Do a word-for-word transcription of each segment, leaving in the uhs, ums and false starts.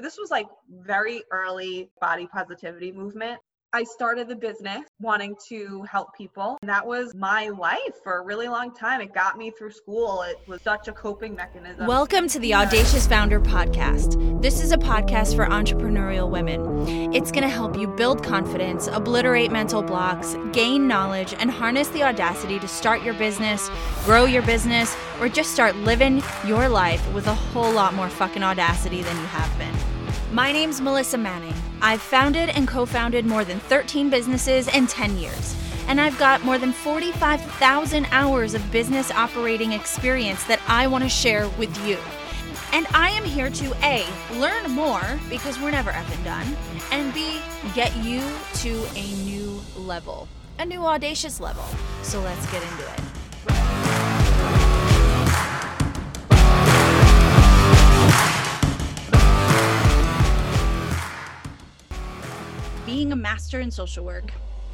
This was like very early body positivity movement. I started the business wanting to help people. And that was my life for a really long time. It got me through school. It was such a coping mechanism. Welcome to the Audacious Founder Podcast. This is a podcast for entrepreneurial women. It's going to help you build confidence, obliterate mental blocks, gain knowledge, and harness the audacity to start your business, grow your business, or just start living your life with a whole lot more fucking audacity than you have been. My name's Melissa Manning. I've founded and co-founded more than thirteen businesses in ten years, and I've got more than forty-five thousand hours of business operating experience that I want to share with you. And I am here to A, learn more, because we're never up and done, and B, get you to a new level, a new audacious level. So let's get into it. Being a master in social work.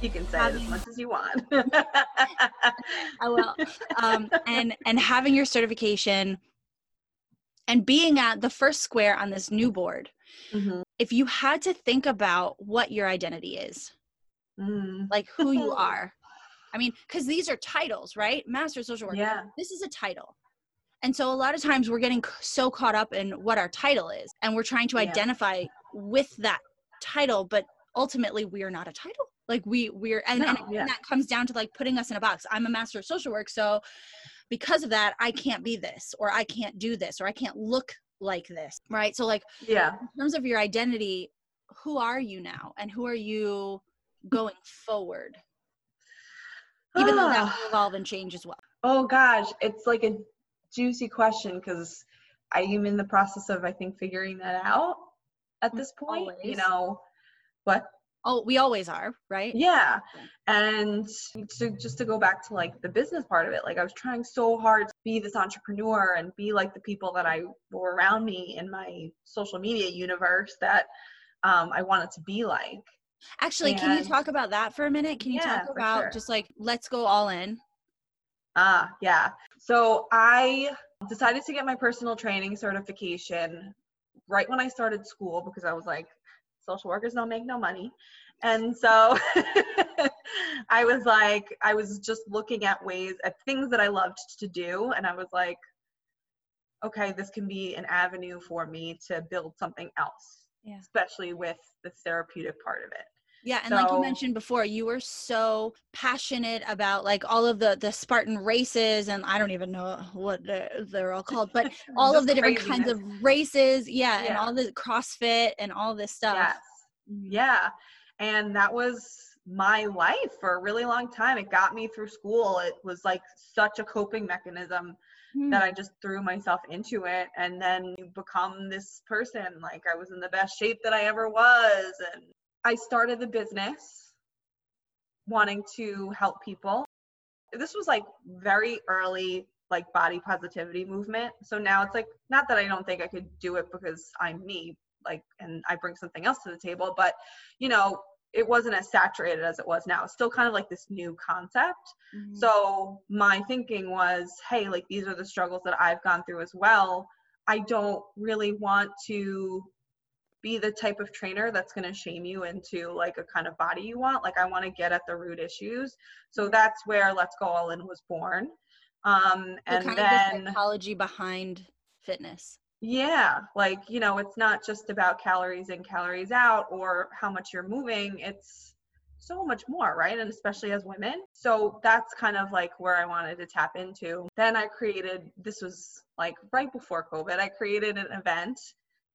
You can say having, it as much as you want. I will. Um, and, and having your certification and being at the first square on this new board. Mm-hmm. If you had to think about what your identity is, mm. like who you are. I mean, because these are titles, right? Master social worker. Yeah. This is a title. And so a lot of times we're getting so caught up in what our title is, and we're trying to yeah. identify with that title, but ultimately we are not a title. Like we we're and, no, and yeah. that comes down to like putting us in a box. I'm a master of social work, so because of that I can't be this, or I can't do this, or I can't look like this, right? So like yeah in terms of your identity, who are you now and who are you going forward, even though that will evolve and change as well? Oh gosh, it's like a juicy question, because I am in the process of I think figuring that out at this point. Always. You know what? Oh, we always are, right? Yeah. And to just to go back to like the business part of it, like I was trying so hard to be this entrepreneur and be like the people that I were around me in my social media universe that um, I wanted to be like. Actually, and, can you talk about that for a minute? Can you yeah, talk about sure. just like, let's go all in? Ah, yeah. So I decided to get my personal training certification right when I started school, because I was like, social workers don't make no money. And so I was like, I was just looking at ways, at things that I loved to do. And I was like, okay, this can be an avenue for me to build something else, yeah. especially with the therapeutic part of it. Yeah. And so, like you mentioned before, you were so passionate about like all of the, the Spartan races, and I don't even know what they're, they're all called, but all of the different craziness. kinds of races. Yeah, yeah. And all the CrossFit and all this stuff. Yes. Yeah. And that was my life for a really long time. It got me through school. It was like such a coping mechanism mm. that I just threw myself into it. And then you become this person. Like I was in the best shape that I ever was. And I started the business wanting to help people. This was like very early, like body positivity movement. So now it's like, not that I don't think I could do it, because I'm me, like, and I bring something else to the table, but you know, it wasn't as saturated as it was now. It's still kind of like this new concept. Mm-hmm. So my thinking was, hey, like these are the struggles that I've gone through as well. I don't really want to be the type of trainer that's going to shame you into like a kind of body you want. Like I want to get at the root issues. So that's where Let's Go All In was born. Um, and so kind then of the psychology behind fitness. Yeah. Like, you know, it's not just about calories in, calories out, or how much you're moving. It's so much more, right? And especially as women. So that's kind of like where I wanted to tap into. Then I created, this was like right before COVID, I created an event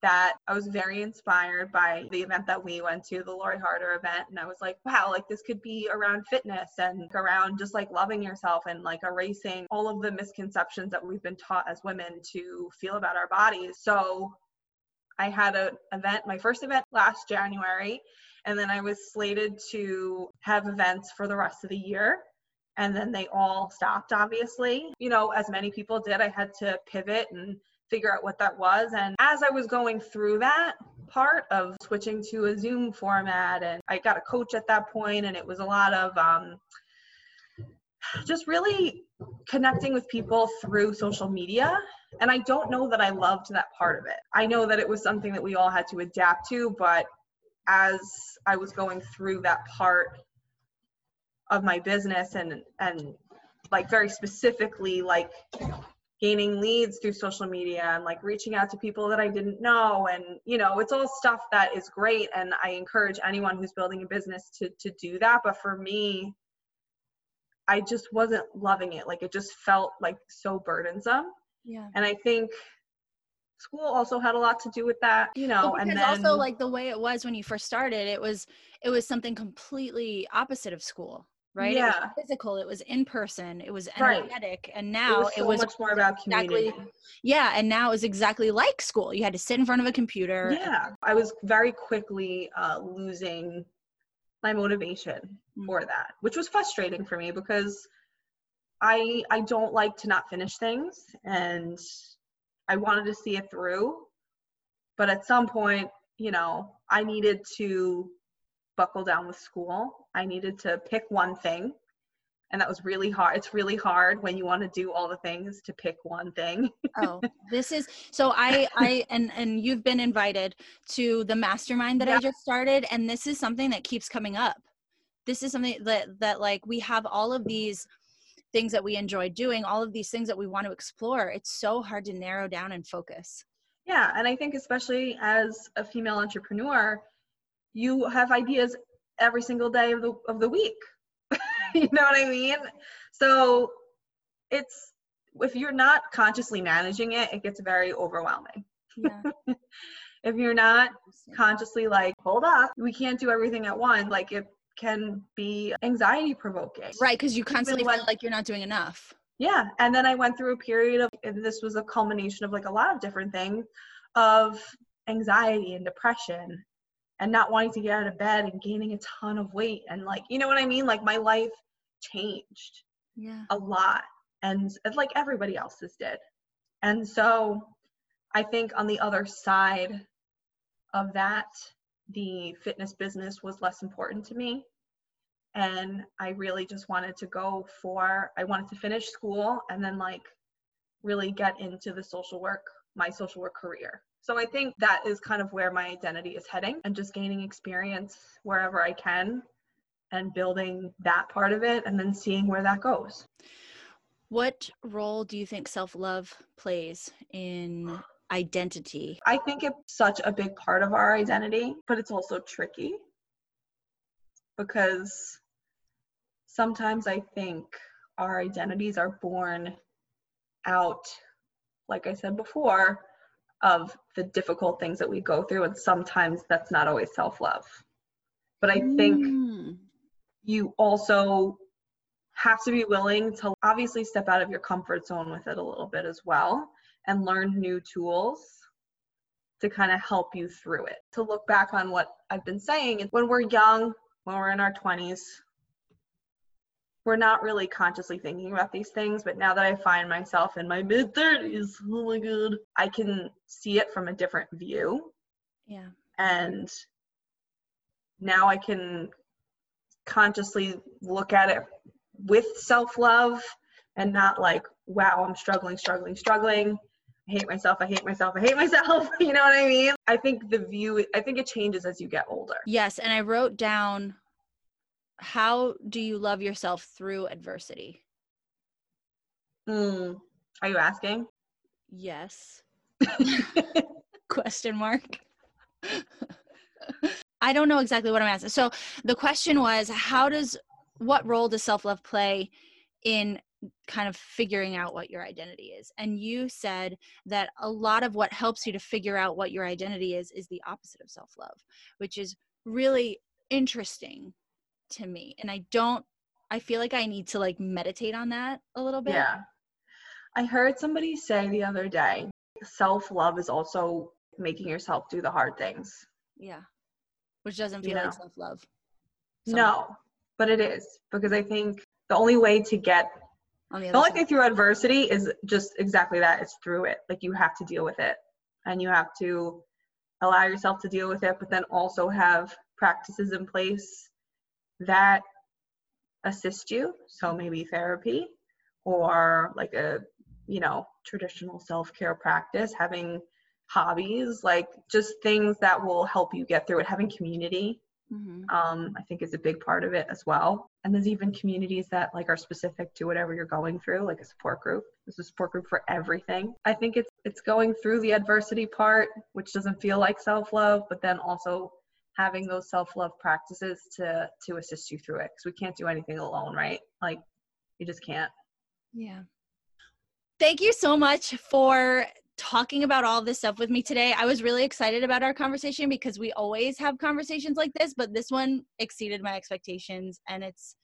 that I was very inspired by the event that we went to, the Lori Harder event. And I was like, wow, like this could be around fitness and around just like loving yourself and like erasing all of the misconceptions that we've been taught as women to feel about our bodies. So I had an event, my first event last January, and then I was slated to have events for the rest of the year. And then they all stopped, obviously. You know, as many people did, I had to pivot and figure out what that was. And as I was going through that part of switching to a Zoom format, and I got a coach at that point, and it was a lot of um, just really connecting with people through social media And I don't know that I loved that part of it. I know that it was something that we all had to adapt to, but as I was going through that part of my business and, and like very specifically, like gaining leads through social media and like reaching out to people that I didn't know. And, you know, it's all stuff that is great. And I encourage anyone who's building a business to, to do that. But for me, I just wasn't loving it. Like it just felt like so burdensome. Yeah. And I think school also had a lot to do with that, you know, well, and then also like the way it was when you first started, it was, it was something completely opposite of school, right? Yeah. It was physical. It was in person. It was energetic. Right. And now it was, so it was much more about community. Exactly, yeah. And now it was exactly like school. You had to sit in front of a computer. Yeah. And- I was very quickly uh, losing my motivation for that, which was frustrating for me because I I don't like to not finish things and I wanted to see it through. But at some point, you know, I needed to buckle down with school. I needed to pick one thing. And that was really hard. It's really hard when you want to do all the things to pick one thing. oh, this is, so I, I, and, and you've been invited to the mastermind that yeah. I just started. And this is something that keeps coming up. This is something that, that like, we have all of these things that we enjoy doing, all of these things that we want to explore. It's so hard to narrow down and focus. Yeah. And I think especially as a female entrepreneur, you have ideas every single day of the, of the week. You know what I mean? So it's, if you're not consciously managing it, it gets very overwhelming. Yeah. If you're not consciously like, hold up, we can't do everything at once. Like it can be anxiety provoking. Right. Cause you constantly feel like you're not doing enough. Yeah. And then I went through a period of, and this was a culmination of like a lot of different things of anxiety and depression and not wanting to get out of bed and gaining a ton of weight. And like, you know what I mean? Like my life changed yeah. a lot and like everybody else's did. And so I think on the other side of that, the fitness business was less important to me. And I really just wanted to go for, I wanted to finish school and then like really get into the social work, my social work career. So I think that is kind of where my identity is heading and just gaining experience wherever I can and building that part of it and then seeing where that goes. What role do you think self-love plays in identity? I think it's such a big part of our identity, but it's also tricky because sometimes I think our identities are born out, like I said before, of the difficult things that we go through. And sometimes that's not always self-love. But I think mm. you also have to be willing to obviously step out of your comfort zone with it a little bit as well and learn new tools to kind of help you through it. To look back on what I've been saying, when we're young, when we're in our twenties, we're not really consciously thinking about these things. But now that I find myself in my mid-thirties, oh my God, I can see it from a different view. Yeah. And now I can consciously look at it with self-love and not like, wow, I'm struggling, struggling, struggling. I hate myself. I hate myself. I hate myself. You know what I mean? I think the view, I think it changes as you get older. Yes. And I wrote down, how do you love yourself through adversity? Mm. Are you asking? Yes. Question mark. I don't know exactly what I'm asking. So the question was, how does, what role does self-love play in kind of figuring out what your identity is? And you said that a lot of what helps you to figure out what your identity is, is the opposite of self-love, which is really interesting to me. And I don't, I feel like I need to like meditate on that a little bit. Yeah. I heard somebody say the other day, self-love is also making yourself do the hard things. Yeah. Which doesn't feel you know. like self-love. Somehow. No, but it is, because I think the only way to get, On the, the only side. thing through adversity is just exactly that. It's through it. Like you have to deal with it and you have to allow yourself to deal with it, but then also have practices in place that assist you. So maybe therapy or like a, you know, traditional self-care practice, having hobbies, like just things that will help you get through it, having community. Mm-hmm. Um, I think is a big part of it as well. And there's even communities that like are specific to whatever you're going through, like a support group. There's a support group for everything. I think it's it's going through the adversity part, which doesn't feel like self-love, but then also having those self-love practices to to assist you through it, because we can't do anything alone, right? Like you just can't. Yeah. Thank you so much for talking about all this stuff with me today. I was really excited about our conversation because we always have conversations like this, but this one exceeded my expectations. And it's,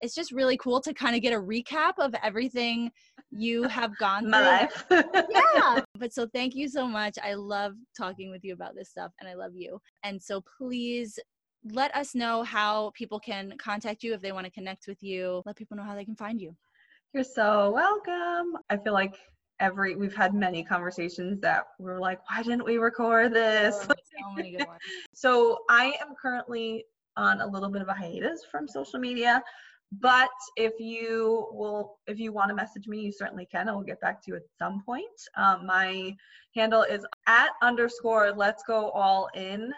it's just really cool to kind of get a recap of everything you have gone my through. Life. Yeah. But so thank you so much. I love talking with you about this stuff and I love you. And so please let us know how people can contact you if they want to connect with you. Let people know how they can find you. You're so welcome. I feel like Every we've had many conversations that we're like, why didn't we record this? Oh, so many good ones. So I am currently on a little bit of a hiatus from social media, but if you will, if you want to message me, you certainly can. I will get back to you at some point. Um, my handle is at underscore Let's Go All In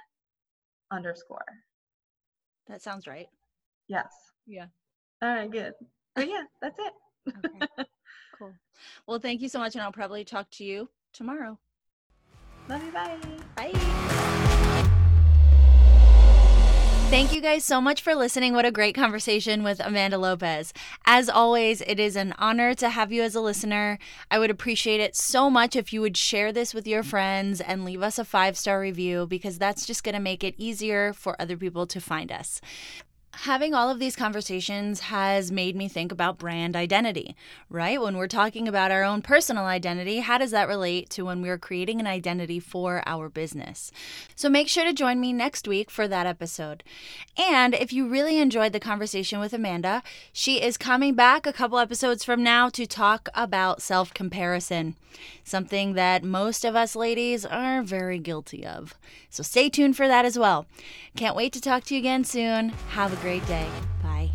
underscore. That sounds right. Yes. Yeah. All right. Good. But yeah, that's it. Okay. Cool. Well, thank you so much. And I'll probably talk to you tomorrow. Love you. Bye. Bye. Thank you guys so much for listening. What a great conversation with Amanda Lopez. As always, it is an honor to have you as a listener. I would appreciate it so much if you would share this with your friends and leave us a five-star review, because that's just going to make it easier for other people to find us. Having all of these conversations has made me think about brand identity, right? When we're talking about our own personal identity, how does that relate to when we're creating an identity for our business? So make sure to join me next week for that episode. And if you really enjoyed the conversation with Amanda, she is coming back a couple episodes from now to talk about self-comparison, something that most of us ladies are very guilty of. So stay tuned for that as well. Can't wait to talk to you again soon. Have a great day. Bye.